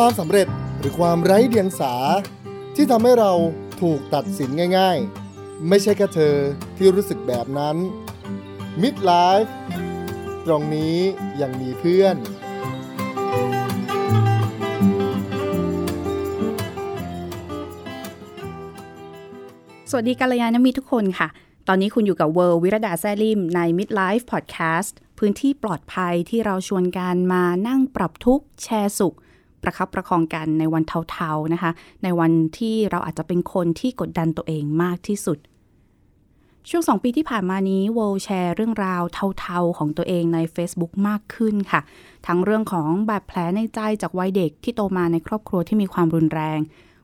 ความสำเร็จหรือความไร้เดียงสาที่ทำให้เราถูกตัดสินง่ายๆไม่ใช่แค่เธอที่รู้สึกแบบนั้น Midlife ตรงนี้ยังมีเพื่อนสวัสดีกัลยาณมิตรทุกคนค่ะตอนนี้คุณอยู่กับเวิร์ลวิรดาแซ่ลิมใน Midlife Podcast พื้นที่ปลอดภัยที่เราชวนกันมานั่งปรับทุกข์แชร์สุขประคับประคองกันในวันเทาๆนะคะในวันที่เราอาจจะเป็นคนที่กดดันตัวเองมากที่สุดช่วง2 ปีที่ผ่านมานี้เวิร์ลแชร์เรื่องราวเทาๆของตัวเองใน Facebook มากขึ้นค่ะทั้งเรื่องของบาดแผลในใจจากวัยเด็กที่โตมาในครอบครัวที่มีความรุนแรง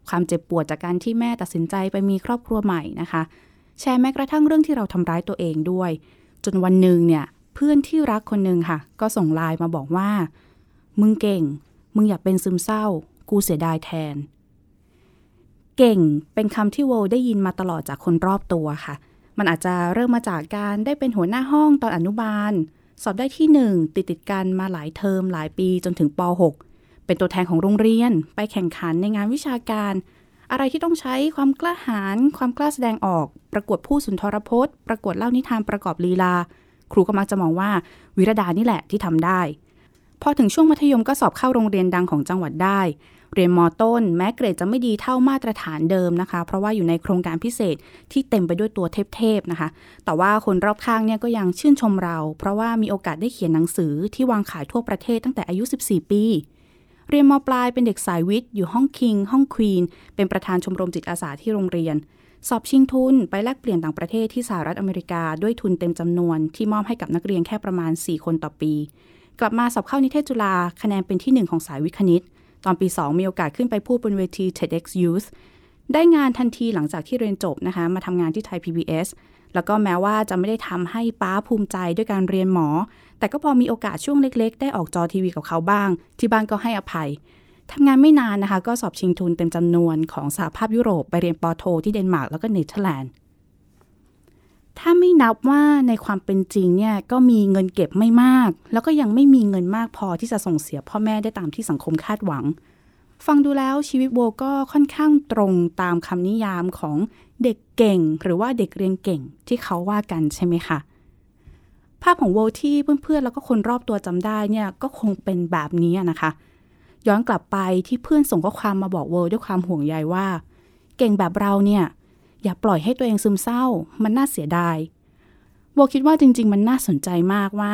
ความเจ็บปวดจากการที่แม่ตัดสินใจไปมีครอบครัวใหม่นะคะแชร์แม้กระทั่งเรื่องที่เราทำร้ายตัวเองด้วยจนวันหนึ่งเนี่ยเพื่อนที่รักคนนึงค่ะก็ส่งไลน์มาบอกว่ามึงเก่งมึงอย่าเป็นซึมเศร้ากูเสียดายแทนเก่งเป็นคำที่โวได้ยินมาตลอดจากคนรอบตัวค่ะมันอาจจะเริ่มมาจากการได้เป็นหัวหน้าห้องตอนอนุบาลสอบได้ที่1ติดกันมาหลายเทอมหลายปีจนถึงป.6เป็นตัวแทนของโรงเรียนไปแข่งขันในงานวิชาการอะไรที่ต้องใช้ความกล้าหาญความกล้าแสดงออกประกวดผู้สุนทรพจน์ประกวดเล่านิทานประกอบลีลาครูก็มักจะมองว่าวิรดานี่แหละที่ทำได้พอถึงช่วงมัธยมก็สอบเข้าโรงเรียนดังของจังหวัดได้เรียนม.ต้นแม้เกรดจะไม่ดีเท่ามาตรฐานเดิมนะคะเพราะว่าอยู่ในโครงการพิเศษที่เต็มไปด้วยตัวเทพๆนะคะแต่ว่าคนรอบข้างเนี่ยก็ยังชื่นชมเราเพราะว่ามีโอกาสได้เขียนหนังสือที่วางขายทั่วประเทศตั้งแต่อายุ14ปีเรียนม.ปลายเป็นเด็กสายวิทย์อยู่ห้องคิงห้องควีนเป็นประธานชมรมจิตอาสาที่โรงเรียนสอบชิงทุนไปแลกเปลี่ยนต่างประเทศที่สหรัฐอเมริกาด้วยทุนเต็มจำนวนที่มอบให้กับนักเรียนแค่ประมาณ4คนต่อปีกลับมาสอบเข้านิเทศจุฬาคะแนนเป็นที่1ของสายวิทย์คณิตตอนปี2มีโอกาสขึ้นไปพูดบนเวที TEDx Youth ได้งานทันทีหลังจากที่เรียนจบนะคะมาทำงานที่ไทย PBS แล้วก็แม้ว่าจะไม่ได้ทำให้ป้าภูมิใจด้วยการเรียนหมอแต่ก็พอมีโอกาสช่วงเล็กๆได้ออกจอทีวีกับเขาบ้างที่บ้านก็ให้อภัยทำงานไม่นานนะคะก็สอบชิงทุนเต็มจำนวนของสหภาพยุโรปไปเรียนปอโทที่เดนมาร์กแล้วก็เนเธอร์แลนด์ถ้าไม่นับว่าในความเป็นจริงเนี่ยก็มีเงินเก็บไม่มากแล้วก็ยังไม่มีเงินมากพอที่จะส่งเสียพ่อแม่ได้ตามที่สังคมคาดหวังฟังดูแล้วชีวิตโบก็ค่อนข้างตรงตามคำนิยามของเด็กเก่งหรือว่าเด็กเรียนเก่งที่เขาว่ากันใช่ไหมคะภาพของโวที่เพื่อนๆแล้วก็คนรอบตัวจำได้เนี่ยก็คงเป็นแบบนี้นะคะย้อนกลับไปที่เพื่อนส่งข้อความมาบอกโวด้วยความห่วงใยว่าเก่งแบบเราเนี่ยอย่าปล่อยให้ตัวเองซึมเศร้ามันน่าเสียดายโวคิดว่าจริงๆมันน่าสนใจมากว่า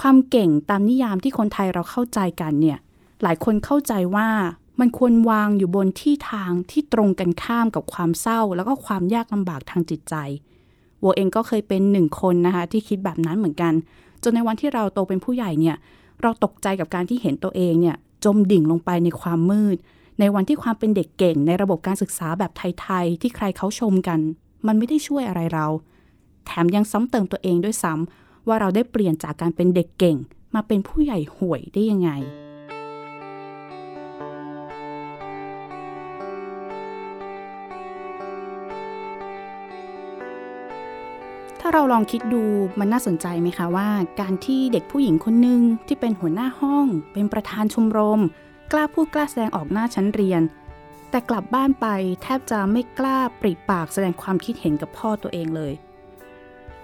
ความเก่งตามนิยามที่คนไทยเราเข้าใจกันเนี่ยหลายคนเข้าใจว่ามันควรวางอยู่บนที่ทางที่ตรงกันข้ามกับความเศร้าแล้วก็ความยากลำบากทางจิตใจโวเองก็เคยเป็น1คนนะคะที่คิดแบบนั้นเหมือนกันจนในวันที่เราโตเป็นผู้ใหญ่เนี่ยเราตกใจกับการที่เห็นตัวเองเนี่ยจมดิ่งลงไปในความมืดในวันที่ความเป็นเด็กเก่งในระบบการศึกษาแบบไทยๆที่ใครเขาชมกันมันไม่ได้ช่วยอะไรเราแถมยังซ้ำเติมตัวเองด้วยซ้ำว่าเราได้เปลี่ยนจากการเป็นเด็กเก่งมาเป็นผู้ใหญ่ห่วยได้ยังไงถ้าเราลองคิดดูมันน่าสนใจไหมคะว่าการที่เด็กผู้หญิงคนหนึ่งที่เป็นหัวหน้าห้องเป็นประธานชมรมกล้าพูดกล้าแสดงออกหน้าชั้นเรียนแต่กลับบ้านไปแทบจะไม่กล้าปริปากแสดงความคิดเห็นกับพ่อตัวเองเลย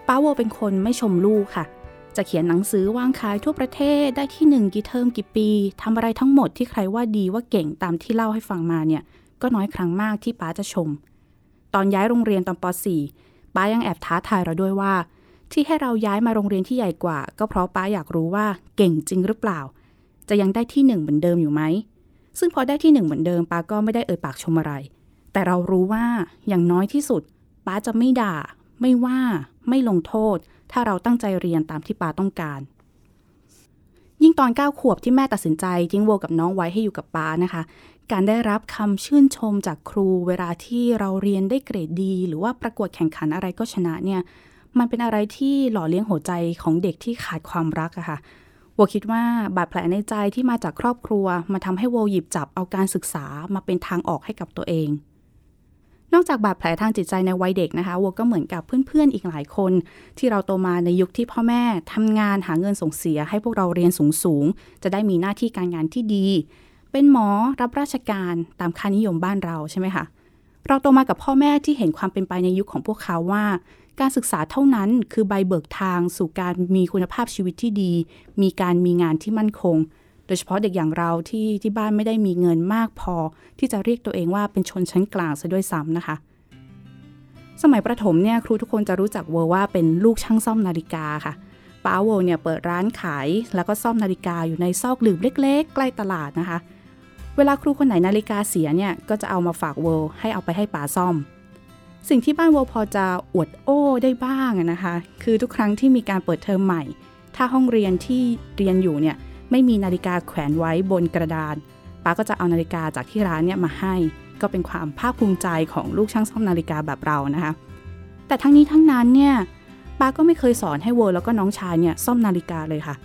ป้าโวเป็นคนไม่ชมลูกค่ะจะเขียนหนังสือวางขายทั่วประเทศได้ที่1กี่เทอมกี่ปีทำอะไรทั้งหมดที่ใครว่าดีว่าเก่งตามที่เล่าให้ฟังมาเนี่ยก็น้อยครั้งมากที่ป้าจะชมตอนย้ายโรงเรียนตอนป.4ป้ายังแอบท้าทายเราด้วยว่าที่ให้เราย้ายมาโรงเรียนที่ใหญ่กว่าก็เพราะป้าอยากรู้ว่าเก่งจริงหรือเปล่าจะยังได้ที่1เหมือนเดิมอยู่ไหมซึ่งพอได้ที่1เหมือนเดิมป้าก็ไม่ได้เอ่ยปากชมอะไรแต่เรารู้ว่าอย่างน้อยที่สุดป้าจะไม่ด่าไม่ว่าไม่ลงโทษถ้าเราตั้งใจเรียนตามที่ป้าต้องการยิ่งตอน9ขวบที่แม่ตัดสินใจทิ้งโวกับน้องไว้ให้อยู่กับป้านะคะการได้รับคำชื่นชมจากครูเวลาที่เราเรียนได้เกรดดีหรือว่าประกวดแข่งขันอะไรก็ชนะเนี่ยมันเป็นอะไรที่หล่อเลี้ยงหัวใจของเด็กที่ขาดความรักอะค่ะโวคิดว่าบาดแผลในใจที่มาจากครอบครัวมาทำให้โวหยิบจับเอาการศึกษามาเป็นทางออกให้กับตัวเองนอกจากบาดแผลทางจิตใจในวัยเด็กนะคะโวก็เหมือนกับเพื่อนๆอีกหลายคนที่เราโตมาในยุคที่พ่อแม่ทำงานหาเงินส่งเสียให้พวกเราเรียนสูงๆจะได้มีหน้าที่การงานที่ดี เป็นหมอรับราชการตามค่านิยมบ้านเราใช่ไหมคะเราโตมากับพ่อแม่ที่เห็นความเป็นไปในยุค ของพวกเขาว่าการศึกษาเท่านั้นคือใบเบิกทางสู่การมีคุณภาพชีวิตที่ดีมีการมีงานที่มั่นคงโดยเฉพาะเด็กอย่างเราที่บ้านไม่ได้มีเงินมากพอที่จะเรียกตัวเองว่าเป็นชนชั้นกลางซะด้วยซ้ำนะคะสมัยประถมเนี่ยครูทุกคนจะรู้จักเวอร์ว่าเป็นลูกช่างซ่อมนาฬิกาค่ะป้าเวอร์เนี่ยเปิดร้านขายแล้วก็ซ่อมนาฬิกาอยู่ในซอกหลืบเล็กๆใกล้ตลาดนะคะเวลาครูคนไหนนาฬิกาเสียเนี่ยก็จะเอามาฝากเวอร์ให้เอาไปให้ป้าซ่อมสิ่งที่บ้านเวอร์พอจะอวดโอ้ได้บ้างนะคะคือทุกครั้งที่มีการเปิดเทอมใหม่ถ้าห้องเรียนที่เรียนอยู่เนี่ยไม่มีนาฬิกาแขวนไว้บนกระดานป้าก็จะเอานาฬิกาจากที่ร้านเนี่ยมาให้ก็เป็นความภาคภูมิใจของลูกช่างซ่อมนาฬิกาแบบเรานะคะแต่ทั้งนี้ทั้งนั้นเนี่ยป้าก็ไม่เคยสอนให้เวอร์แล้วก็น้องชายเนี่ยซ่อมนาฬิกาเลยค่ะ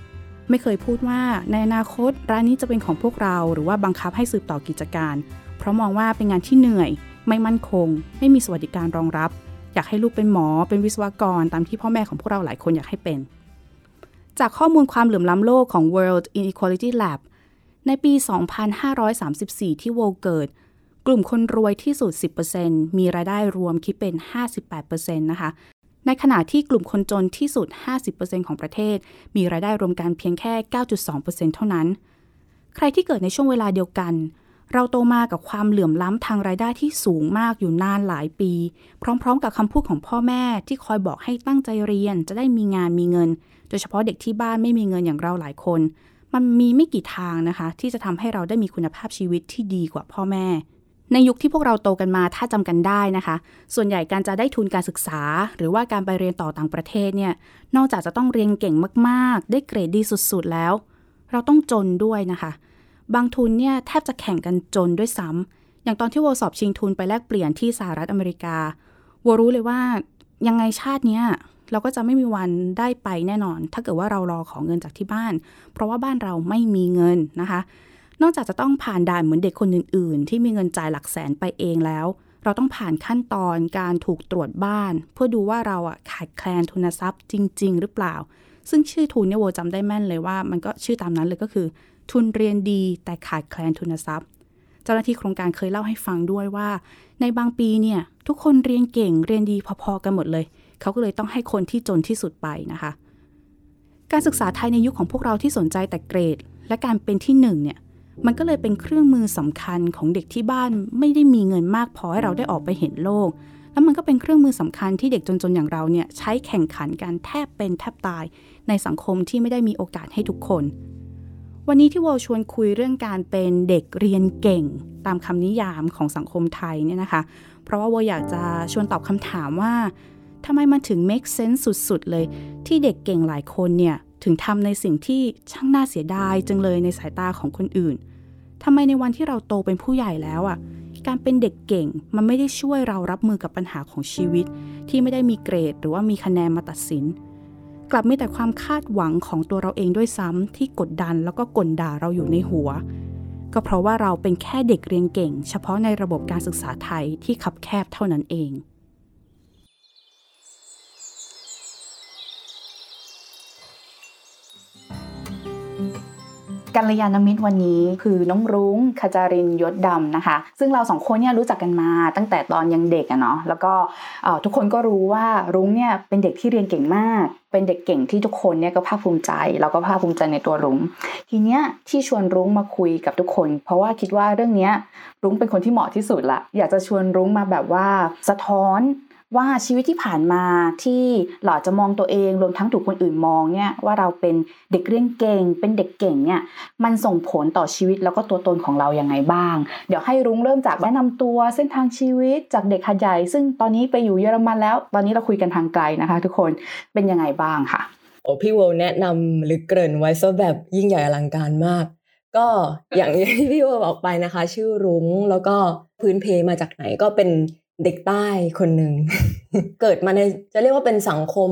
ไม่เคยพูดว่าในอนาคตร้านนี้จะเป็นของพวกเราหรือว่าบังคับให้สืบต่อกิจการเพราะมองว่าเป็นงานที่เหนื่อยไม่มั่นคงไม่มีสวัสดิการรองรับอยากให้ลูกเป็นหมอเป็นวิศวกรตามที่พ่อแม่ของพวกเราหลายคนอยากให้เป็นจากข้อมูลความเหลื่อมล้ำโลกของ World Inequality Lab ในปี 2534 ที่เวิลด์เกิดกลุ่มคนรวยที่สุด 10% มีรายได้รวมคิดเป็น 58% นะคะในขณะที่กลุ่มคนจนที่สุด 50% ของประเทศมีรายได้รวมกันเพียงแค่ 9.2% เท่านั้นใครที่เกิดในช่วงเวลาเดียวกันเราโตมากับความเหลื่อมล้ำทางรายได้ที่สูงมากอยู่นานหลายปีพร้อมๆกับคำพูดของพ่อแม่ที่คอยบอกให้ตั้งใจเรียนจะได้มีงานมีเงินโดยเฉพาะเด็กที่บ้านไม่มีเงินอย่างเราหลายคนมันมีไม่กี่ทางนะคะที่จะทำให้เราได้มีคุณภาพชีวิตที่ดีกว่าพ่อแม่ในยุคที่พวกเราโตกันมาถ้าจำกันได้นะคะส่วนใหญ่การจะได้ทุนการศึกษาหรือว่าการไปเรียนต่อต่างประเทศเนี่ยนอกจากจะต้องเรียนเก่งมากๆได้เกรดดีสุดๆแล้วเราต้องจนด้วยนะคะบางทุนเนี่ยแทบจะแข่งกันจนด้วยซ้ำอย่างตอนที่โวสอบชิงทุนไปแลกเปลี่ยนที่สหรัฐอเมริกาโวรู้เลยว่ายังไงชาติเนี้ยเราก็จะไม่มีวันได้ไปแน่นอนถ้าเกิดว่าเรารอของเงินจากที่บ้านเพราะว่าบ้านเราไม่มีเงินนะคะนอกจากจะต้องผ่านด่านเหมือนเด็กคนอื่นๆที่มีเงินจ่ายหลักแสนไปเองแล้วเราต้องผ่านขั้นตอนการถูกตรวจบ้านเพื่อดูว่าเราขาดแคลนทุนทรัพย์จริงๆหรือเปล่าซึ่งชื่อทุนเนี่ยโวจำได้แม่นเลยว่ามันก็ชื่อตามนั้นเลยก็คือทุนเรียนดีแต่ขาดแคลนทุนทรัพย์เจ้าหน้าที่โครงการเคยเล่าให้ฟังด้วยว่าในบางปีเนี่ยทุกคนเรียนเก่งเรียนดีพอๆกันหมดเลยเขาก็เลยต้องให้คนที่จนที่สุดไปนะคะการศึกษาไทยในยุค ของพวกเราที่สนใจแต่เกรดและการเป็นที่หนึ่งเนี่ยมันก็เลยเป็นเครื่องมือสำคัญของเด็กที่บ้านไม่ได้มีเงินมากพอให้เราได้ออกไปเห็นโลกแล้วมันก็เป็นเครื่องมือสำคัญที่เด็กจนๆอย่างเราเนี่ยใช้แข่งขันกันแทบเป็นแทบตายในสังคมที่ไม่ได้มีโอกาสให้ทุกคนวันนี้ที่โวชวนคุยเรื่องการเป็นเด็กเรียนเก่งตามคำนิยามของสังคมไทยเนี่ยนะคะเพราะว่าโวอยากจะชวนตอบคำถามว่าทำไมมันถึง make sense สุดๆเลยที่เด็กเก่งหลายคนเนี่ยถึงทำในสิ่งที่ช่างน่าเสียดายจังเลยในสายตาของคนอื่นทำไมในวันที่เราโตเป็นผู้ใหญ่แล้วการเป็นเด็กเก่งมันไม่ได้ช่วยเรารับมือกับปัญหาของชีวิตที่ไม่ได้มีเกรดหรือว่ามีคะแนนมาตัดสินกลับมีแต่ความคาดหวังของตัวเราเองด้วยซ้ำที่กดดันแล้วก็กลด่าเราอยู่ในหัวก็เพราะว่าเราเป็นแค่เด็กเรียนเก่งเฉพาะในระบบการศึกษาไทยที่คับแคบเท่านั้นเองกัลยาณมิตรวันนี้คือน้องรุ้งขจารินยศดำนะคะซึ่งเราสองคนเนี่ยรู้จักกันมาตั้งแต่ตอนยังเด็กเนาะแล้วก็ทุกคนก็รู้ว่ารุ้งเนี่ยเป็นเด็กที่เรียนเก่งมากเป็นเด็กเก่งที่ทุกคนเนี่ยก็ภาคภูมิใจเราก็ภาคภูมิใจในตัวรุ้งทีเนี้ยที่ชวนรุ้งมาคุยกับทุกคนเพราะว่าคิดว่าเรื่องเนี้ยรุ้งเป็นคนที่เหมาะที่สุดละอยากจะชวนรุ้งมาแบบว่าสะท้อนว่าชีวิตที่ผ่านมาที่หล่อจะมองตัวเองรวมทั้งถูกคนอื่นมองเนี่ยว่าเราเป็นเด็กเรียนเก่งเป็นเด็กเก่งเนี่ยมันส่งผลต่อชีวิตแล้วก็ตัวตนของเราอย่างไรบ้างเดี๋ยวให้รุ้งเริ่มจากแนะนำตัวเส้นทางชีวิตจากเด็กหัดใหญ่ซึ่งตอนนี้ไปอยู่เยอรมันแล้วตอนนี้เราคุยกันทางไกลนะคะทุกคนเป็นยังไงบ้างค่ะโอ้พี่โวแนะนำหรือเกริ่นไว้ซะแบบยิ่งใหญ่อลังการมากก็อย่างที่พี่โวบอกไปนะคะชื่อรุ้งแล้วก็พื้นเพมาจากไหนก็เป็นเด็กใต้คนหนึ่ง เกิดมาในจะเรียกว่าเป็นสังคม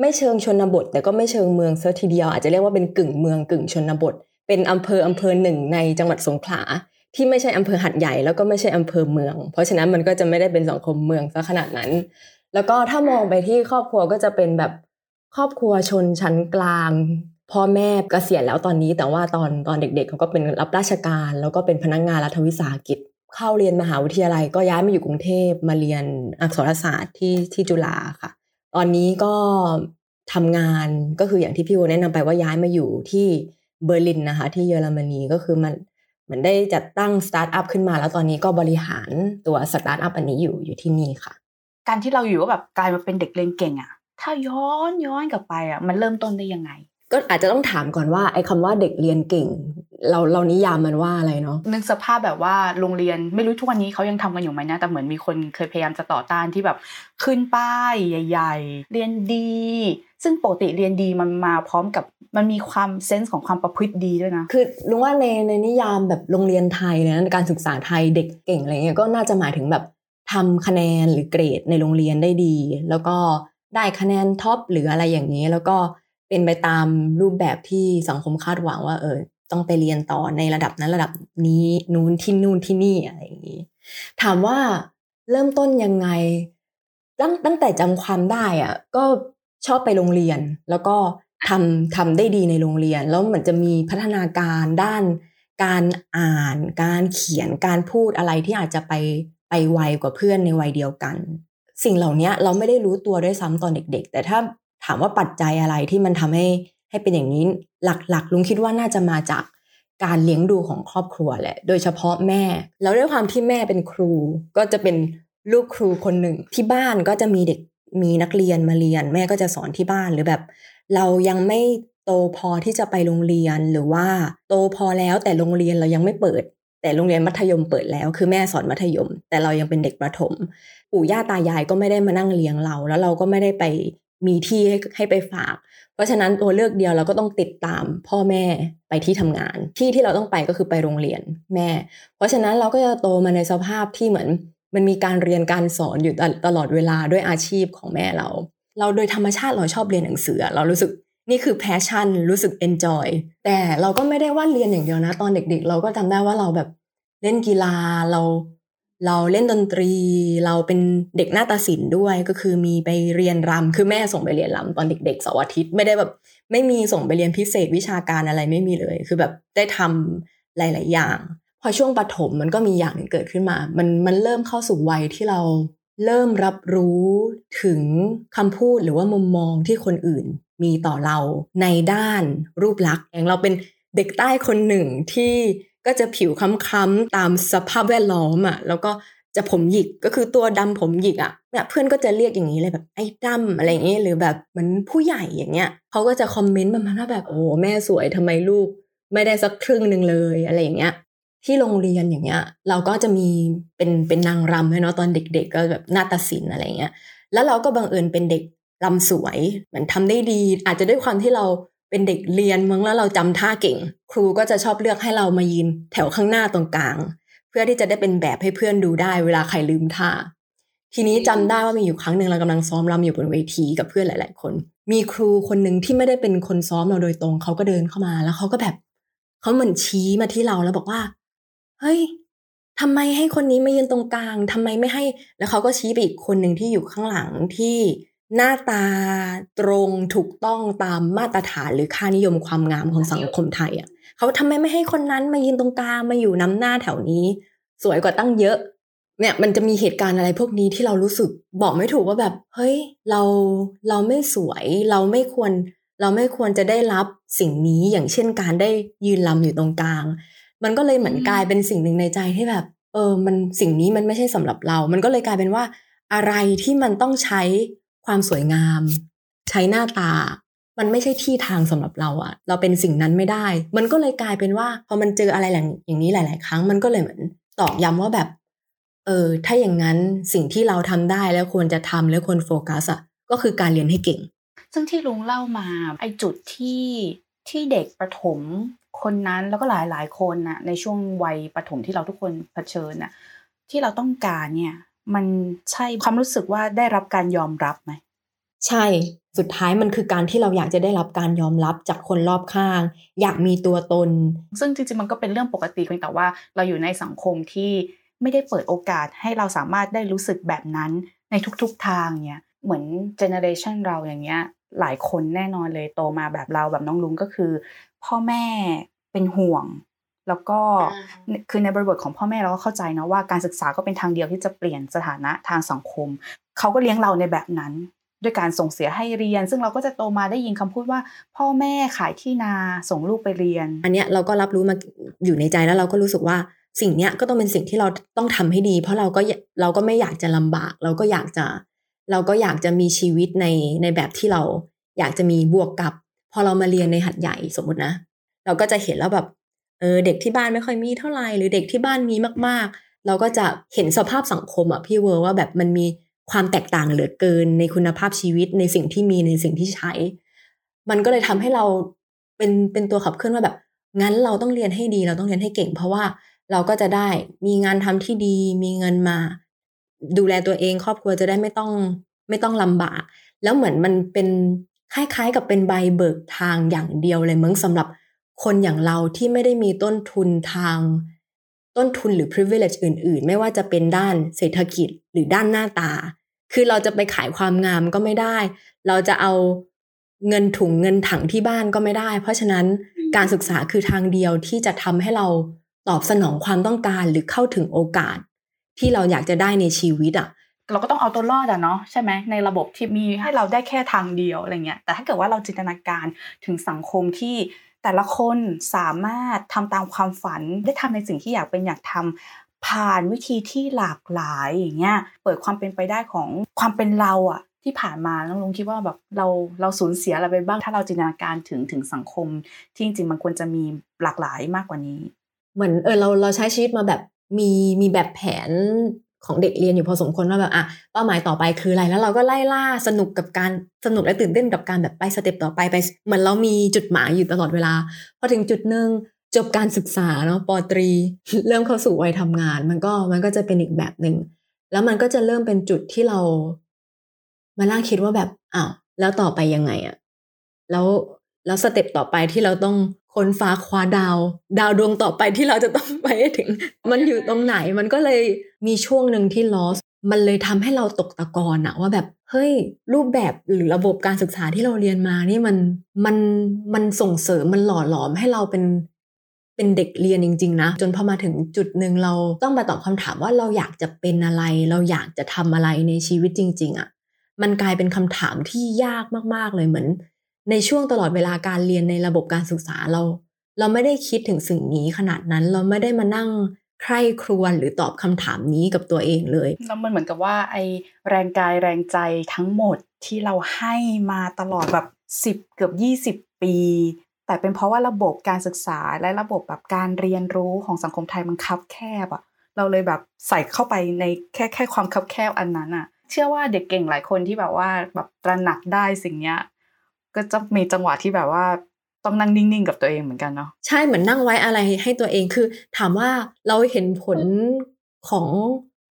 ไม่เชิงชนบทแต่ก็ไม่เชิงเมืองซะทีเดียวอาจจะเรียกว่าเป็นกึ่งเมืองกึ่งชนบทเป็นอำเภอหนึ่งในจังหวัดสงขลาที่ไม่ใช่อำเภอหัดใหญ่แล้วก็ไม่ใช่อำเภอเมืองเพราะฉะนั้นมันก็จะไม่ได้เป็นสังคมเมืองซะขนาดนั้นแล้วก็ถ้ามองไปที่ครอบครัวก็จะเป็นแบบครอบครัวชนชั้นกลางพ พ่อแม่เกษียณแล้วตอนนี้แต่ว่าตอนเด็กๆเขาก็เป็นรับราชการแล้วก็เป็นพนักงานรัฐวิสาหกิจเข้าเรียนมหาวิทยาลัยก็ย้ายมาอยู่กรุงเทพมาเรียนอักษรศาสตร์ที่จุฬาค่ะตอนนี้ก็ทำงานก็คืออย่างที่พี่โอแนะนำไปว่าย้ายมาอยู่ที่เบอร์ลินนะคะที่เยอรมนีก็คือมันได้จัดตั้งสตาร์ทอัพขึ้นมาแล้วตอนนี้ก็บริหารตัวสตาร์ทอัพอันนี้อยู่ที่นี่ค่ะการที่เราอยู่ก็แบบกลายมาเป็นเด็กเรียนเก่งอ่ะถ้าย้อนกลับไปอ่ะมันเริ่มต้นได้ยังไงก็อาจจะต้องถามก่อนว่าไอ้คำว่าเด็กเรียนเก่งเรานิยามมันว่าอะไรเนาะนึกสภาพแบบว่าโรงเรียนไม่รู้ทุกวันนี้เขายังทำกันอยู่ไหมนะแต่เหมือนมีคนเคยพยายามจะต่อต้านที่แบบขึ้นป้ายใหญ่ๆเรียนดีซึ่งปกติเรียนดีมันมาพร้อมกับมันมีความเซนส์ของความประพฤติดีด้วยนะคือรู้ว่าในนิยามแบบโรงเรียนไทยนะการศึกษาไทยเด็กเก่งอะไรเงี้ยก็น่าจะหมายถึงแบบทำคะแนนหรือเกรดในโรงเรียนได้ดีแล้วก็ได้คะแนนท็อปหรืออะไรอย่างนี้แล้วก็เป็นไปตามรูปแบบที่สังคมคาดหวังว่าต้องไปเรียนต่อในระดับนั้นระดับนี้นู่นที่นี่อะไรอย่างนี้ถามว่าเริ่มต้นยังไงตั้งแต่จำความได้อ่ะก็ชอบไปโรงเรียนแล้วก็ทำได้ดีในโรงเรียนแล้วเหมือนจะมีพัฒนาการด้านการอ่านการเขียนการพูดอะไรที่อาจจะไปไวกว่าเพื่อนในวัยเดียวกันสิ่งเหล่านี้เราไม่ได้รู้ตัวด้วยซ้ำตอนเด็กๆแต่ถ้าถามว่าปัจจัยอะไรที่มันทำให้เป็นอย่างนี้หลักๆลุงคิดว่าน่าจะมาจากการเลี้ยงดูของครอบครัวแหละโดยเฉพาะแม่แล้วด้วยความที่แม่เป็นครูก็จะเป็นลูกครูคนหนึ่งที่บ้านก็จะมีเด็กมีนักเรียนมาเรียนแม่ก็จะสอนที่บ้านหรือแบบเรายังไม่โตพอที่จะไปโรงเรียนหรือว่าโตพอแล้วแต่โรงเรียนเรายังไม่เปิดแต่โรงเรียนมัธยมเปิดแล้วคือแม่สอนมัธยมแต่เรายังเป็นเด็กประถมปู่ย่าตายายก็ไม่ได้มานั่งเลี้ยงเราแล้วเราก็ไม่ได้ไปมีที่ให้ไปฝากเพราะฉะนั้นตัวเลือกเดียวเราก็ต้องติดตามพ่อแม่ไปที่ทำงานที่เราต้องไปก็คือไปโรงเรียนแม่เพราะฉะนั้นเราก็จะโตมาในสภาพที่เหมือนมันมีการเรียนการสอนอยู่ตลอดเวลาด้วยอาชีพของแม่เราโดยธรรมชาติเราชอบเรียนหนังสือเรารู้สึกนี่คือแพชชั่นรู้สึกเอนจอยแต่เราก็ไม่ได้ว่าเรียนอย่างเดียวนะตอนเด็กๆเราก็จำได้ว่าเราแบบเล่นกีฬาเราเล่นดนตรีเราเป็นเด็กนาฏศิลป์ด้วยก็คือมีไปเรียนรำคือแม่ส่งไปเรียนรำตอนเด็กๆเสาร์อาทิตย์ไม่ได้แบบไม่มีส่งไปเรียนพิเศษวิชาการอะไรไม่มีเลยคือแบบได้ทำหลายๆอย่างพอช่วงประถมมันก็มีอย่างหนึ่งเกิดขึ้นมามันเริ่มเข้าสู่วัยที่เราเริ่มรับรู้ถึงคำพูดหรือว่ามุมมองที่คนอื่นมีต่อเราในด้านรูปลักษณ์อย่างเราเป็นเด็กใต้คนหนึ่งที่ก็จะผิวค้ำๆตามสภาพแวดล้อมอ่ะแล้วก็จะผมหยิกก็คือตัวดำผมหยิกอ่ะเนี่ยเพื่อนก็จะเรียกอย่างนี้เลยแบบไอ้ดำอะไรอย่างเงี้ยหรือแบบเหมือนผู้ใหญ่อย่างเงี้ยเขาก็จะคอมเมนต์ประมาณว่าแบบโอ้แม่สวยทำไมลูกไม่ได้สักครึ่งนึงเลยอะไรอย่างเงี้ยที่โรงเรียนอย่างเงี้ยเราก็จะมีเป็นนางรำเนาะตอนเด็กๆก็แบบนาฏศิลป์อะไรเงี้ยแล้วเราก็บังเอิญเป็นเด็กรำสวยเหมือนทำได้ดีอาจจะด้วยความที่เราเป็นเด็กเรียนมั้งแล้วเราจำท่าเก่งครูก็จะชอบเลือกให้เรามายืนแถวข้างหน้าตรงกลางเพื่อที่จะได้เป็นแบบให้เพื่อนดูได้เวลาใครลืมท่าทีนี้จำได้ว่ามีอยู่ครั้งหนึ่งเรากำลังซ้อมรำอยู่บนเวทีกับเพื่อนหลายๆคนมีครูคนหนึ่งที่ไม่ได้เป็นคนซ้อมเราโดยตรงเขาก็เดินเข้ามาแล้วเขาก็แบบเขาเหมือนชี้มาที่เราแล้วบอกว่าเฮ้ยทำไมให้คนนี้มายืนตรงกลางทำไมไม่ให้แล้วเขาก็ชี้ไปอีกคนหนึ่งที่อยู่ข้างหลังที่หน้าตาตรงถูกต้องตามมาตรฐานหรือค่านิยมความงามของสังคมไทยอ่ะเขาทำไมไม่ให้คนนั้นมายืนตรงกลางมาอยู่นำหน้าแถวนี้สวยกว่าตั้งเยอะเนี่ยมันจะมีเหตุการณ์อะไรพวกนี้ที่เรารู้สึกบอกไม่ถูกว่าแบบเฮ้ยเราไม่สวยเราไม่ควรจะได้รับสิ่งนี้อย่างเช่นการได้ยืนลำอยู่ตรงกลางมันก็เลยเหมือนกลายเป็นสิ่งหนึ่งในใจที่แบบมันสิ่งนี้มันไม่ใช่สำหรับเรามันก็เลยกลายเป็นว่าอะไรที่มันต้องใช้ความสวยงามใช้หน้าตามันไม่ใช่ที่ทางสำหรับเราอะเราเป็นสิ่งนั้นไม่ได้มันก็เลยกลายเป็นว่าพอมันเจออะไรอย่างนี้หลายๆครั้งมันก็เลยเหมือนตอกย้ำว่าแบบถ้าอย่างนั้นสิ่งที่เราทำได้แล้วควรจะทำแล้วควรโฟกัสอะก็คือการเรียนให้เก่งซึ่งที่ลุงเล่ามาไอ้จุดที่เด็กประถมคนนั้นแล้วก็หลายๆคนน่ะในช่วงวัยประถมที่เราทุกคนเผชิญน่ะที่เราต้องการเนี่ยมันใช่ความรู้สึกว่าได้รับการยอมรับไหมใช่สุดท้ายมันคือการที่เราอยากจะได้รับการยอมรับจากคนรอบข้างอยากมีตัวตนซึ่งจริงๆมันก็เป็นเรื่องปกติเพียงแต่ว่าเราอยู่ในสังคมที่ไม่ได้เปิดโอกาสให้เราสามารถได้รู้สึกแบบนั้นในทุกๆทางเนี่ยเหมือนเจเนอเรชันเราอย่างเงี้ย หลายคนแน่นอนเลยโตมาแบบเราแบบน้องลุงก็คือพ่อแม่เป็นห่วงแล้วก็คือในบริบทของพ่อแม่เราก็เข้าใจนะว่าการศึกษาก็เป็นทางเดียวที่จะเปลี่ยนสถานะทางสังคมเขาก็เลี้ยงเราในแบบนั้นด้วยการส่งเสียให้เรียนซึ่งเราก็จะโตมาได้ยินคำพูดว่าพ่อแม่ขายที่นาส่งลูกไปเรียนอันเนี้ยเราก็รับรู้มาอยู่ในใจแล้วเราก็รู้สึกว่าสิ่งเนี้ยก็ต้องเป็นสิ่งที่เราต้องทำให้ดีเพราะเราก็ไม่อยากจะลำบากเราก็อยากจะมีชีวิตในแบบที่เราอยากจะมีบวกกับพอเรามาเรียนในหัดใหญ่สมมตินะเราก็จะเห็นแล้วแบบเด็กที่บ้านไม่ค่อยมีเท่าไหร่หรือเด็กที่บ้านมีมากๆเราก็จะเห็นสภาพสังคมอ่ะพี่เวอร์ว่าแบบมันมีความแตกต่างเหลือเกินในคุณภาพชีวิตในสิ่งที่มีในสิ่งที่ใช้มันก็เลยทำให้เราเป็นตัวขับเคลื่อนว่าแบบงั้นเราต้องเรียนให้ดีเราต้องเรียนให้เก่งเพราะว่าเราก็จะได้มีงานทำที่ดีมีเงินมาดูแลตัวเองครอบครัวจะได้ไม่ต้องลำบากแล้วเหมือนมันเป็นคล้ายๆกับเป็นใบเบิกทางอย่างเดียวเลยเหมือนสำหรับคนอย่างเราที่ไม่ได้มีต้นทุนหรือ privilege อื่นๆไม่ว่าจะเป็นด้านเศรษฐกิจหรือด้านหน้าตาคือเราจะไปขายความงามก็ไม่ได้เราจะเอาเงินถุงเงินถังที่บ้านก็ไม่ได้เพราะฉะนั้นการศึกษาคือทางเดียวที่จะทำให้เราตอบสนองความต้องการหรือเข้าถึงโอกาสที่เราอยากจะได้ในชีวิตอ่ะเราก็ต้องเอาตัวรอดอ่ะเนาะใช่ไหมในระบบที่มีให้เราได้แค่ทางเดียวอะไรเงี้ยแต่ถ้าเกิดว่าเราจินตนาการถึงสังคมที่แต่ละคนสามารถทำตามความฝันได้ทำในสิ่งที่อยากทำผ่านวิธีที่หลากหลายอย่างเงี้ยเปิดความเป็นไปได้ของความเป็นเราอ่ะที่ผ่านมาน้องลุงคิดว่าแบบเราสูญเสียอะไรไปบ้างถ้าเราจินตนาการถึงสังคมที่จริงๆมันควรจะมีหลากหลายมากกว่านี้เหมือนเราใช้ชีวิตมาแบบมีแบบแผนของเด็กเรียนอยู่พอสมควรว่าแบบอ่ะเป้าหมายต่อไปคืออะไรแล้วเราก็ไล่ล่าสนุกและตื่นเต้นกับการแบบไปสเต็ปต่อไปเหมือนเรามีจุดหมายอยู่ตลอดเวลาพอถึงจุดหนึ่งจบการศึกษาเนาะป.ตรีเริ่มเข้าสู่วัยทำงานมันก็จะเป็นอีกแบบนึงแล้วมันก็จะเริ่มเป็นจุดที่เรามาล่างคิดว่าแบบอ้าวแล้วต่อไปยังไงอะแล้วสเต็ปต่อไปที่เราต้องค้นฟ้าคว้าดาวดวงต่อไปที่เราจะต้องไปถึงมันอยู่ตรงไหนมันก็เลยมีช่วงนึงที่ลอสมันเลยทำให้เราตกตะกอนอะว่าแบบเฮ้ยรูปแบบหรือระบบการศึกษาที่เราเรียนมานี่มันส่งเสริมมันหล่อหลอมให้เราเป็นเด็กเรียนจริงๆนะจนพอมาถึงจุดนึงเราต้องมาตอบคำถามว่าเราอยากจะเป็นอะไรเราอยากจะทำอะไรในชีวิตจริงๆอะมันกลายเป็นคำถามที่ยากมากๆเลยเหมือนในช่วงตลอดเวลาการเรียนในระบบการศึกษาเราไม่ได้คิดถึงสิ่งนี้ขนาดนั้นเราไม่ได้มานั่งใคร่ครวญหรือตอบคำถามนี้กับตัวเองเลยแล้วมันเหมือนกับว่าไอแรงกายแรงใจทั้งหมดที่เราให้มาตลอดแบบ10เกือบ20ปีแต่เป็นเพราะว่าระบบการศึกษาและระบบแบบการเรียนรู้ของสังคมไทยมันคับแคบอ่ะเราเลยแบบใส่เข้าไปในแค่ความคับแคบอันนั้นอ่ะเชื่อว่าเด็กเก่งหลายคนที่แบบว่าแบบตระหนักได้สิ่งเนี้ยก็จะมีจังหวะที่แบบว่าต้องนั่งนิ่งๆกับตัวเองเหมือนกันเนาะใช่เหมือนนั่งไว้อะไรให้ตัวเองคือถามว่าเราเห็นผลของ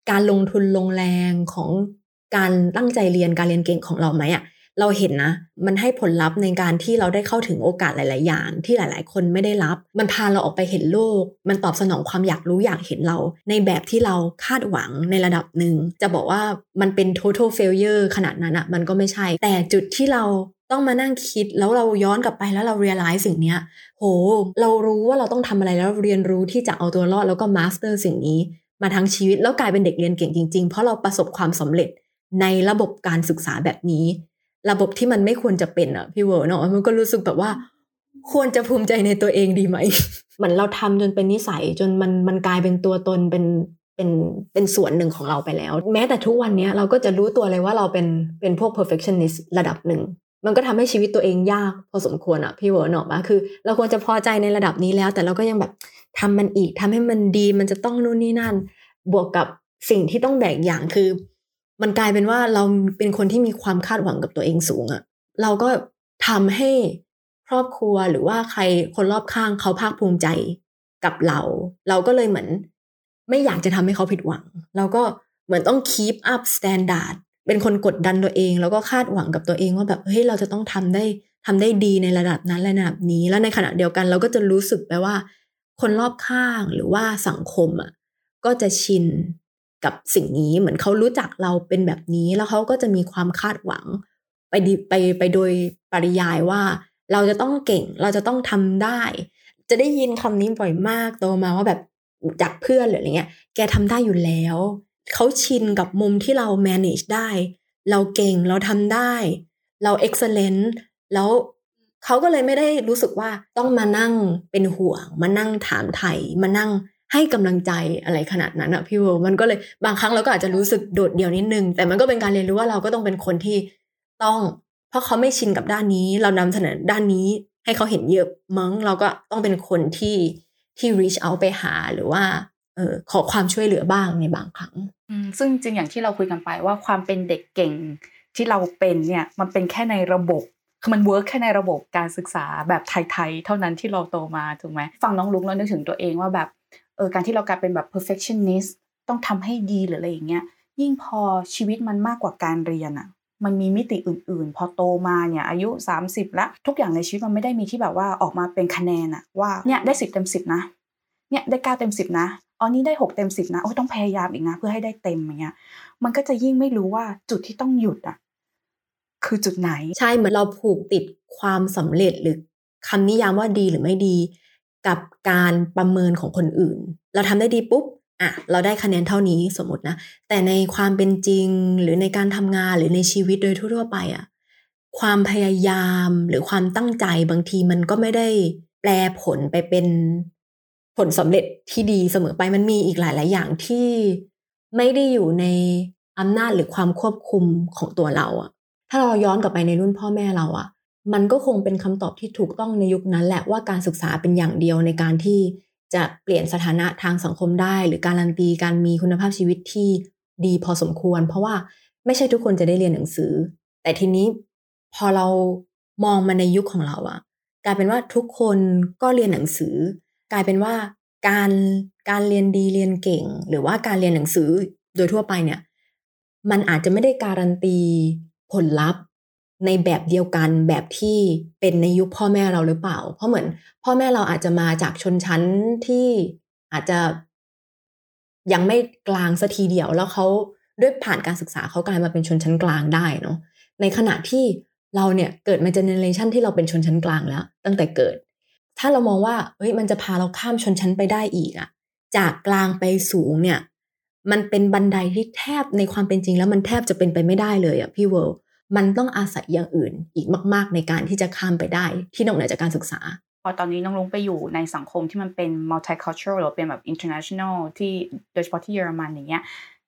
การลงทุนลงแรงของการตั้งใจเรียนการเรียนเก่งของเราไหมอ่ะเราเห็นนะมันให้ผลลัพธ์ในการที่เราได้เข้าถึงโอกาสหลายๆอย่างที่หลายๆคนไม่ได้รับมันพาเราออกไปเห็นโลกมันตอบสนองความอยากรู้อยากเห็นเราในแบบที่เราคาดหวังในระดับนึงจะบอกว่ามันเป็น total failure ขนาดนั้นอ่ะมันก็ไม่ใช่แต่จุดที่เราต้องมานั่งคิดแล้วเราย้อนกลับไปแล้วเรา realize สิ่งนี้โหเรารู้ว่าเราต้องทำอะไรแล้วเรียนรู้ที่จะเอาตัวรอดแล้วก็ master สิ่งนี้มาทั้งชีวิตแล้วกลายเป็นเด็กเรียนเก่งจริงๆเพราะเราประสบความสำเร็จในระบบการศึกษาแบบนี้ระบบที่มันไม่ควรจะเป็นอ่ะพี่เวอร์เนาะมันก็รู้สึกแบบว่าควรจะภูมิใจในตัวเองดีไหม เหมือนเราทำจนเป็นนิสัยจนมันกลายเป็นตัวตนเป็นส่วนหนึ่งของเราไปแล้วแม้แต่ทุกวันนี้เราก็จะรู้ตัวเลยว่าเราเป็นพวก perfectionist ระดับหนึ่งมันก็ทำให้ชีวิตตัวเองยากพอสมควรอ่ะพี่เวิร์นออกมาคือเราควรจะพอใจในระดับนี้แล้วแต่เราก็ยังแบบทำมันอีกทำให้มันดีมันจะต้องนู่นนี่นั่นบวกกับสิ่งที่ต้องแบกอย่างคือมันกลายเป็นว่าเราเป็นคนที่มีความคาดหวังกับตัวเองสูงอ่ะเราก็ทำให้ครอบครัวหรือว่าใครคนรอบข้างเขาภาคภูมิใจกับเราก็เลยเหมือนไม่อยากจะทำให้เขาผิดหวังเราก็เหมือนต้อง keep up standardเป็นคนกดดันตัวเองแล้วก็คาดหวังกับตัวเองว่าแบบเฮ้ยเราจะต้องทำได้ดีในระดับนั้นและระดับนี้แล้วในขณะเดียวกันเราก็จะรู้สึกไปว่าคนรอบข้างหรือว่าสังคมอ่ะก็จะชินกับสิ่งนี้เหมือนเขารู้จักเราเป็นแบบนี้แล้วเขาก็จะมีความคาดหวัง ไปโดยปริยายว่าเราจะต้องเก่งเราจะต้องทำได้จะได้ยินคำนี้บ่อยมากโตมาว่าแบบจากเพื่อนหรืออะไรเงี้ยแกทำได้อยู่แล้วเขาชินกับมุมที่เรา manage ได้เราเก่งเราทำได้เรา excellent แล้วเขาก็เลยไม่ได้รู้สึกว่าต้องมานั่งเป็นห่วงมานั่งถามไถ่มานั่งให้กำลังใจอะไรขนาดนั้นอะพี่เวิร์ดมันก็เลยบางครั้งเราก็อาจจะรู้สึกโดดเดี่ยวนิดนึงแต่มันก็เป็นการเรียนรู้ว่าเราก็ต้องเป็นคนที่ต้องเพราะเขาไม่ชินกับด้านนี้เรานำเสนอด้านนี้ให้เขาเห็นเยอะมั้งเราก็ต้องเป็นคนที่ reach out ไปหาหรือว่าขอความช่วยเหลือบ้างในบางครั้งซึ่งจริงอย่างที่เราคุยกันไปว่าความเป็นเด็กเก่งที่เราเป็นเนี่ยมันเป็นแค่ในระบบคือมันเวิร์คแค่ในระบบการศึกษาแบบไทยๆเท่านั้นที่เราโตมาถูกไหมฟังน้องลุงแล้วนึกถึงตัวเองว่าแบบการที่เรากลายเป็นแบบ perfectionist ต้องทำให้ดีหรืออะไรอย่างเงี้ยยิ่งพอชีวิตมันมากกว่าการเรียนอ่ะมันมีมิติอื่นๆพอโตมาเนี่ยอายุ30แล้วทุกอย่างในชีวิตมันไม่ได้มีที่แบบว่าออกมาเป็นคะแนนอ่ะว่าเนี่ยได้10เต็ม10นะเนี่ยได้9เต็ม10นะอ๋อนี่ได้6เต็ม10นะโอ้ต้องพยายามอีกนะเพื่อให้ได้เต็มอย่างเงี้ยมันก็จะยิ่งไม่รู้ว่าจุดที่ต้องหยุดอ่ะคือจุดไหนใช่เหมือนเราผูกติดความสำเร็จหรือคำนิยามว่าดีหรือไม่ดีกับการประเมินของคนอื่นเราทำได้ดีปุ๊บอ่ะเราได้คะแนนเท่านี้สมมตินะแต่ในความเป็นจริงหรือในการทำงานหรือในชีวิตโดยทั่วไปอ่ะความพยายามหรือความตั้งใจบางทีมันก็ไม่ได้แปลผลไปเป็นผลสำเร็จที่ดีเสมอไปมันมีอีกหลายๆอย่างที่ไม่ได้อยู่ในอำนาจหรือความควบคุมของตัวเราอ่ะถ้าเราย้อนกลับไปในรุ่นพ่อแม่เราอ่ะมันก็คงเป็นคำตอบที่ถูกต้องในยุคนั้นแหละว่าการศึกษาเป็นอย่างเดียวในการที่จะเปลี่ยนสถานะทางสังคมได้หรือการันตีการมีคุณภาพชีวิตที่ดีพอสมควรเพราะว่าไม่ใช่ทุกคนจะได้เรียนหนังสือแต่ทีนี้พอเรามองมาในยุคของเราอะกลายเป็นว่าทุกคนก็เรียนหนังสือกลายเป็นว่าการเรียนดีเรียนเก่งหรือว่าการเรียนหนังสือโดยทั่วไปเนี่ยมันอาจจะไม่ได้การันตีผลลัพธ์ในแบบเดียวกันแบบที่เป็นในยุคพ่อแม่เราหรือเปล่าเพราะเหมือนพ่อแม่เราอาจจะมาจากชนชั้นที่อาจจะยังไม่กลางสักทีเดียวแล้วเขาด้วยผ่านการศึกษาเขากลายมาเป็นชนชั้นกลางได้เนาะในขณะที่เราเนี่ยเกิดมาเจเนเรชันที่เราเป็นชนชั้นกลางแล้วตั้งแต่เกิดถ้าเรามองว่าเฮ้ยมันจะพาเราข้ามชนชั้นไปได้อีกอะจากกลางไปสูงเนี่ยมันเป็นบันไดที่แทบในความเป็นจริงแล้วมันแทบจะเป็นไปไม่ได้เลยอะพี่เวิร์ดมันต้องอาศัยอย่างอื่นอีกมากๆในการที่จะข้ามไปได้ที่นอกเหนือจากการศึกษาพอตอนนี้น้องลุงไปอยู่ในสังคมที่มันเป็น multicultural หรือเป็นแบบ international ที่โดยเฉพาะที่เยอรมันอย่างเงี้ย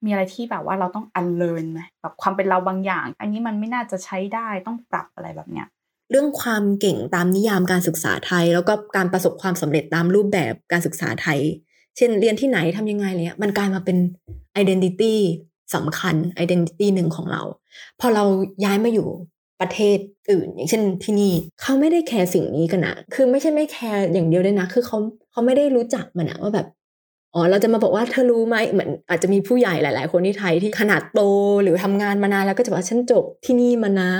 มีอะไรที่แบบว่าเราต้อง unlearn ไหมแบบความเป็นเราบางอย่างอันนี้มันไม่น่าจะใช้ได้ต้องปรับอะไรแบบเนี้ยเรื่องความเก่งตามนิยามการศึกษาไทยแล้วก็การประสบความสำเร็จตามรูปแบบการศึกษาไทยเช่นเรียนที่ไหนทำยังไงอะไรเงี้ยมันกลายมาเป็น identityสำคัญ identity หนึ่งของเราพอเราย้ายมาอยู่ประเทศอื่นอย่างเช่นที่นี่เขาไม่ได้แคร์สิ่งนี้กันนะคือไม่ใช่ไม่แคร์อย่างเดียวด้วยนะคือเขาไม่ได้รู้จักมันนะว่าแบบอ๋อเราจะมาบอกว่าเธอรู้ไหมเหมือนอาจจะมีผู้ใหญ่หลายๆคนที่ไทยที่ขนาดโตหรือทำงานมานานแล้วก็จะบอกฉันจบที่นี่มานะ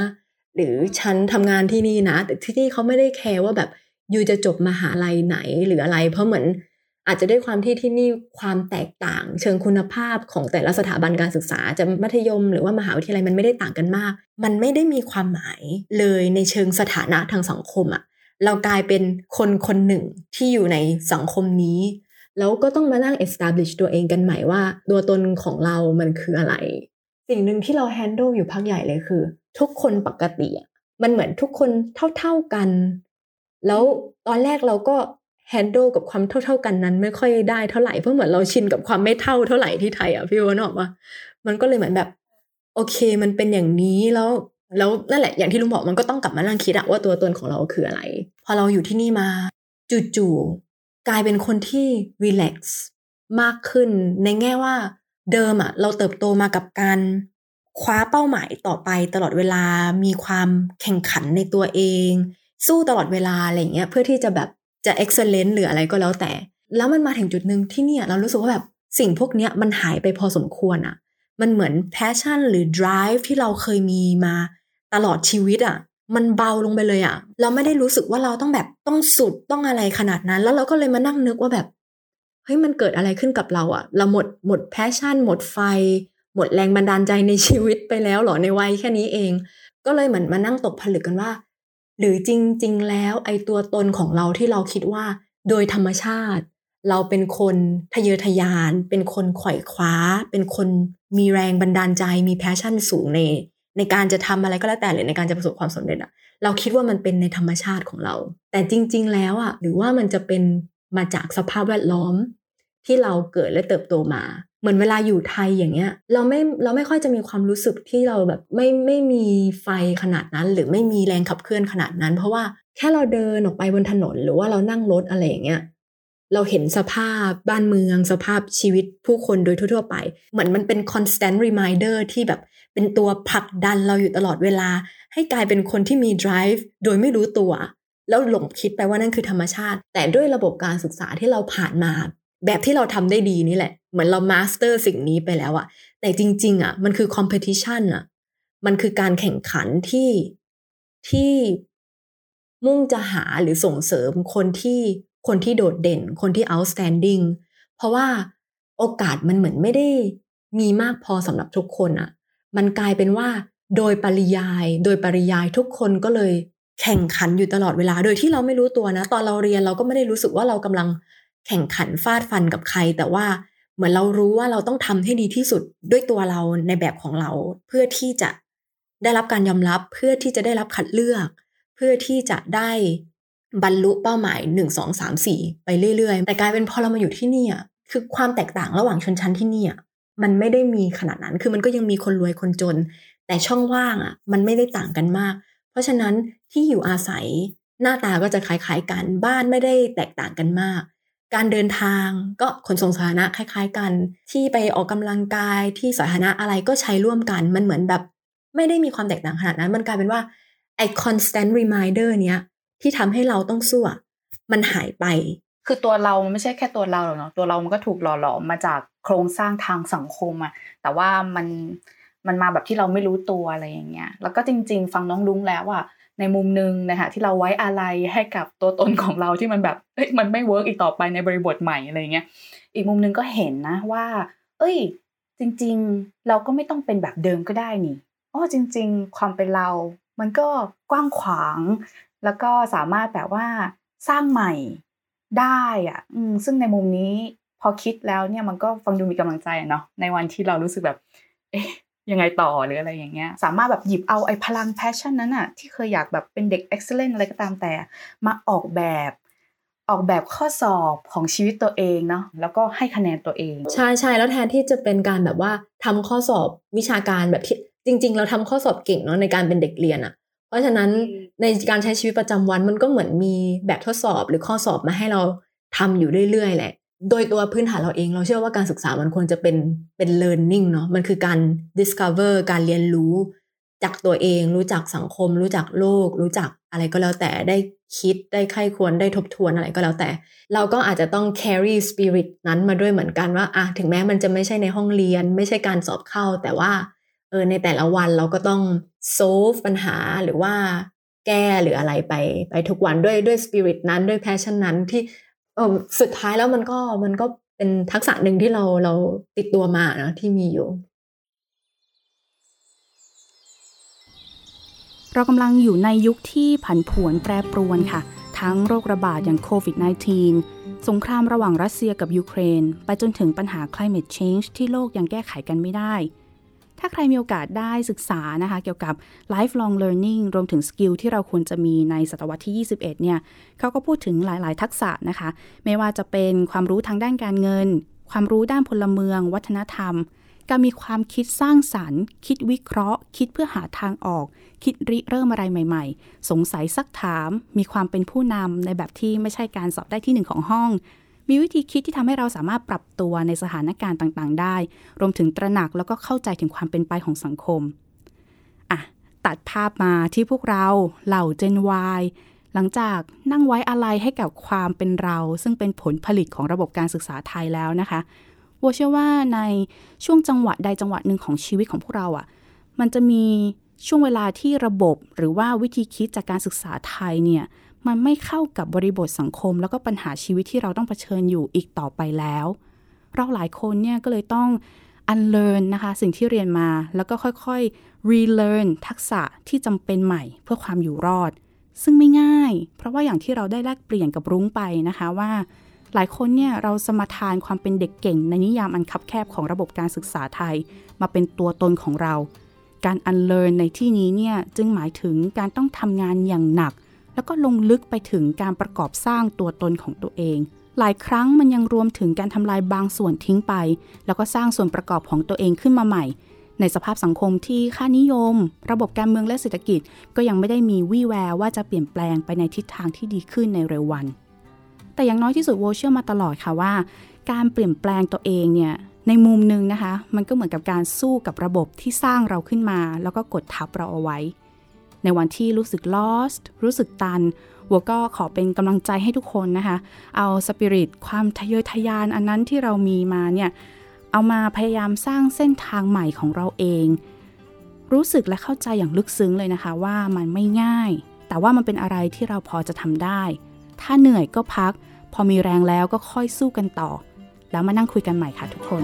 หรือฉันทำงานที่นี่นะแต่ที่นี่เขาไม่ได้แคร์ว่าแบบอยู่จะจบมหาลัยไหนหรืออะไรเพราะเหมือนอาจจะด้วยความที่นี่ความแตกต่างเชิงคุณภาพของแต่ละสถาบันการศึกษาจะมัธยมหรือว่ามหาวิทยาลัยมันไม่ได้ต่างกันมากมันไม่ได้มีความหมายเลยในเชิงสถานะทางสังคมอ่ะเรากลายเป็นคนคนหนึ่งที่อยู่ในสังคมนี้แล้วก็ต้องมานั่ง establish ตัวเองกันใหม่ว่าตัวตนของเรามันคืออะไรสิ่งนึงที่เรา handle อยู่พักใหญ่เลยคือทุกคนปกติอ่ะมันเหมือนทุกคนเท่ากันแล้วตอนแรกเราก็handle กับความเท่าๆกันนั้นไม่ค่อยได้เท่าไหร่เพราะเหมือนเราชินกับความไม่เท่าไหร่ที่ไทยอ่ะพี่ว่าเนาะว่ามันก็เลยเหมือนแบบโอเคมันเป็นอย่างนี้แล้วนั่นแหละอย่างที่ลุงบอกมันก็ต้องกลับมานั่งคิดว่าตัวตนของเราคืออะไรพอเราอยู่ที่นี่มาจู่ๆกลายเป็นคนที่ relax มากขึ้นในแง่ว่าเดิมอ่ะเราเติบโตมากับการคว้าเป้าหมายต่อไปตลอดเวลามีความแข่งขันในตัวเองสู้ตลอดเวลาอะไรอย่างเงี้ยเพื่อที่จะแบบจะ excellent หรืออะไรก็แล้วแต่แล้วมันมาถึงจุดนึงที่เนี่ยเรารู้สึกว่าแบบสิ่งพวกเนี้ยมันหายไปพอสมควรอ่ะมันเหมือน passion หรือ drive ที่เราเคยมีมาตลอดชีวิตอ่ะมันเบาลงไปเลยอ่ะเราไม่ได้รู้สึกว่าเราต้องแบบต้องสุดต้องอะไรขนาดนั้นแล้วเราก็เลยมานั่งนึกว่าแบบเฮ้ยมันเกิดอะไรขึ้นกับเราอ่ะเราหมด passion หมดไฟหมดแรงบันดาลใจในชีวิตไปแล้วหรอในวัยแค่นี้เอง ก็เลยเหมือนมานั่งตกผลึกกันว่าหรือจริงๆแล้วไอ้ตัวตนของเราที่เราคิดว่าโดยธรรมชาติเราเป็นคนทะเยอทะยานเป็นคนขวัญคว้าเป็นคนมีแรงบันดาลใจมีแพชชั่นสูงในการจะทำอะไรก็แล้วแต่เลยในการจะประสบความสำเร็จอะเราคิดว่ามันเป็นในธรรมชาติของเราแต่จริงๆแล้วอะหรือว่ามันจะเป็นมาจากสภาพแวดล้อมที่เราเกิดและเติบโตมาเหมือนเวลาอยู่ไทยอย่างเงี้ยเราไม่ค่อยจะมีความรู้สึกที่เราแบบไม่มีไฟขนาดนั้นหรือไม่มีแรงขับเคลื่อนขนาดนั้นเพราะว่าแค่เราเดินออกไปบนถนนหรือว่าเรานั่งรถอะไรอย่างเงี้ยเราเห็นสภาพบ้านเมืองสภาพชีวิตผู้คนโดยทั่วไปเหมือนมันเป็น constant reminder ที่แบบเป็นตัวผลักดันเราอยู่ตลอดเวลาให้กลายเป็นคนที่มี drive โดยไม่รู้ตัวแล้วหลงคิดไปว่านั่นคือธรรมชาติแต่ด้วยระบบการศึกษาที่เราผ่านมาแบบที่เราทำได้ดีนี่แหละเหมือนเรามาสเตอร์สิ่งนี้ไปแล้วอะแต่จริงๆอะมันคือ competition อะมันคือการแข่งขันที่มุ่งจะหาหรือส่งเสริมคนที่โดดเด่นคนที่ outstanding เพราะว่าโอกาสมันเหมือนไม่ได้มีมากพอสำหรับทุกคนอะมันกลายเป็นว่าโดยปริยายทุกคนก็เลยแข่งขันอยู่ตลอดเวลาโดยที่เราไม่รู้ตัวนะตอนเราเรียนเราก็ไม่ได้รู้สึกว่าเรากำลังแข่งขันฟาดฟันกับใครแต่ว่าเหมือนเรารู้ว่าเราต้องทำให้ดีที่สุดด้วยตัวเราในแบบของเราเพื่อที่จะได้รับการยอมรับเพื่อที่จะได้รับคัดเลือกเพื่อที่จะได้บรรลุเป้าหมาย1 2 3 4ไปเรื่อยๆแต่กลายเป็นพอเรามาอยู่ที่นี่คือความแตกต่างระหว่างชนชั้นที่นี่มันไม่ได้มีขนาดนั้นคือมันก็ยังมีคนรวยคนจนแต่ช่องว่างมันไม่ได้ต่างกันมากเพราะฉะนั้นที่อยู่อาศัยหน้าตาก็จะคล้ายๆกันบ้านไม่ได้แตกต่างกันมากการเดินทางก็ขนส่งสาธารณะคล้ายๆกันที่ไปออกกำลังกายที่สาธารณะอะไรก็ใช้ร่วมกันมันเหมือนแบบไม่ได้มีความแตกต่างขนาดนั้นมันกลายเป็นว่าไอ้ constant reminder เนี้ยที่ทำให้เราต้องสู้มันหายไปคือตัวเรามันไม่ใช่แค่ตัวเราหรอกเนาะตัวเรามันก็ถูกหล่อหลอมมาจากโครงสร้างทางสังคมอะแต่ว่ามันมาแบบที่เราไม่รู้ตัวอะไรอย่างเงี้ยแล้วก็จริงๆฟังน้องลุงแล้วอะในมุมนึงนะคะที่เราไว้อาลัยให้กับตัวตนของเราที่มันแบบเอ้ยมันไม่เวิร์คอีกต่อไปในบริบทใหม่อะไรเงี้ยอีกมุมนึงก็เห็นนะว่าเอ้ยจริงๆเราก็ไม่ต้องเป็นแบบเดิมก็ได้นี่อ๋อจริงๆความเป็นเรามันก็กว้างขวางแล้วก็สามารถแบบว่าสร้างใหม่ได้อะซึ่งในมุมนี้พอคิดแล้วเนี่ยมันก็ฟังดูมีกำลังใจเนาะในวันที่เรารู้สึกแบบเอ๊ะยังไงต่อหรืออะไรอย่างเงี้ยสามารถแบบหยิบเอาไอ้พลังแพชชั่นนั้นน่ะที่เคยอยากแบบเป็นเด็ก excellent อะไรก็ตามแต่มาออกแบบข้อสอบของชีวิตตัวเองเนาะแล้วก็ให้คะแนนตัวเองใช่ๆแล้วแทนที่จะเป็นการแบบว่าทำข้อสอบวิชาการแบบที่จริงๆเราทำข้อสอบเก่งเนาะในการเป็นเด็กเรียนอ่ะเพราะฉะนั้นในการใช้ชีวิตประจำวันมันก็เหมือนมีแบบทดสอบหรือข้อสอบมาให้เราทำอยู่เรื่อยๆแหละโดยตัวพื้นฐานเราเองเราเชื่อว่าการศึกษามันควรจะเป็น learning เนาะมันคือการ discover การเรียนรู้จากตัวเองรู้จักสังคมรู้จักโลกรู้จักอะไรก็แล้วแต่ได้คิดได้ใคร่ครวญได้ทบทวนอะไรก็แล้วแต่เราก็อาจจะต้อง carry spirit นั้นมาด้วยเหมือนกันว่าถึงแม้มันจะไม่ใช่ในห้องเรียนไม่ใช่การสอบเข้าแต่ว่าในแต่ละวันเราก็ต้อง solve ปัญหาหรือว่าแก้หรืออะไรไปทุกวันด้วย spirit นั้นด้วย passion นั้นที่สุดท้ายแล้วมันก็เป็นทักษะหนึ่งที่เราติดตัวมานะที่มีอยู่เรากำลังอยู่ในยุคที่ผันผวนแปรปรวนค่ะทั้งโรคระบาดอย่างโควิด -19 สงครามระหว่างรัสเซียกับยูเครนไปจนถึงปัญหา climate change ที่โลกยังแก้ไขกันไม่ได้ถ้าใครมีโอกาสได้ศึกษานะคะเกี่ยวกับ lifelong learning รวมถึงสกิลที่เราควรจะมีในศตวรรษที่21เนี่ยเขาก็พูดถึงหลายๆทักษะนะคะไม่ว่าจะเป็นความรู้ทางด้านการเงินความรู้ด้านพลเมืองวัฒนธรรมการมีความคิดสร้างสรรค์คิดวิเคราะห์คิดเพื่อหาทางออกคิดริเริ่มอะไรใหม่ๆสงสัยซักถามมีความเป็นผู้นำในแบบที่ไม่ใช่การสอบได้ที่1ของห้องมีวิธีคิดที่ทำให้เราสามารถปรับตัวในสถานการณ์ต่างๆได้รวมถึงตระหนักแล้วก็เข้าใจถึงความเป็นไปของสังคมตัดภาพมาที่พวกเราเหล่า Gen Y หลังจากนั่งไว้อาลัยให้กับความเป็นเราซึ่งเป็นผลผลิตของระบบการศึกษาไทยแล้วนะคะโวเชื่อว่าในช่วงจังหวะใดจังหวะหนึ่งของชีวิตของพวกเรามันจะมีช่วงเวลาที่ระบบหรือว่าวิธีคิดจากการศึกษาไทยเนี่ยมันไม่เข้ากับบริบทสังคมแล้วก็ปัญหาชีวิตที่เราต้องเผชิญอยู่อีกต่อไปแล้วเราหลายคนเนี่ยก็เลยต้อง unlearn นะคะสิ่งที่เรียนมาแล้วก็ค่อยๆ relearn ทักษะที่จำเป็นใหม่เพื่อความอยู่รอดซึ่งไม่ง่ายเพราะว่าอย่างที่เราได้แลกเปลี่ยนกับรุ้งไปนะคะว่าหลายคนเนี่ยเราสมทานความเป็นเด็กเก่งในนิยามอันคับแคบของระบบการศึกษาไทยมาเป็นตัวตนของเราการ unlearn ในที่นี้เนี่ยจึงหมายถึงการต้องทำงานอย่างหนักแล้วก็ลงลึกไปถึงการประกอบสร้างตัวตนของตัวเองหลายครั้งมันยังรวมถึงการทำลายบางส่วนทิ้งไปแล้วก็สร้างส่วนประกอบของตัวเองขึ้นมาใหม่ในสภาพสังคมที่ค่านิยมระบบการเมืองและเศรษฐกิจก็ยังไม่ได้มีวี่แววว่าจะเปลี่ยนแปลงไปในทิศทางที่ดีขึ้นในเร็ววันแต่อย่างน้อยที่สุดโวเชื่อมาตลอดค่ะว่าการเปลี่ยนแปลงตัวเองเนี่ยในมุมนึงนะคะมันก็เหมือนกับการสู้กับระบบที่สร้างเราขึ้นมาแล้วก็กดทับเราเอาไว้ในวันที่รู้สึก lost รู้สึกตันวัวก็ขอเป็นกำลังใจให้ทุกคนนะคะเอาสปิริตความทะเยอทะยานอันนั้นที่เรามีมาเนี่ยเอามาพยายามสร้างเส้นทางใหม่ของเราเองรู้สึกและเข้าใจอย่างลึกซึ้งเลยนะคะว่ามันไม่ง่ายแต่ว่ามันเป็นอะไรที่เราพอจะทำได้ถ้าเหนื่อยก็พักพอมีแรงแล้วก็ค่อยสู้กันต่อแล้วมานั่งคุยกันใหม่ค่ะทุกคน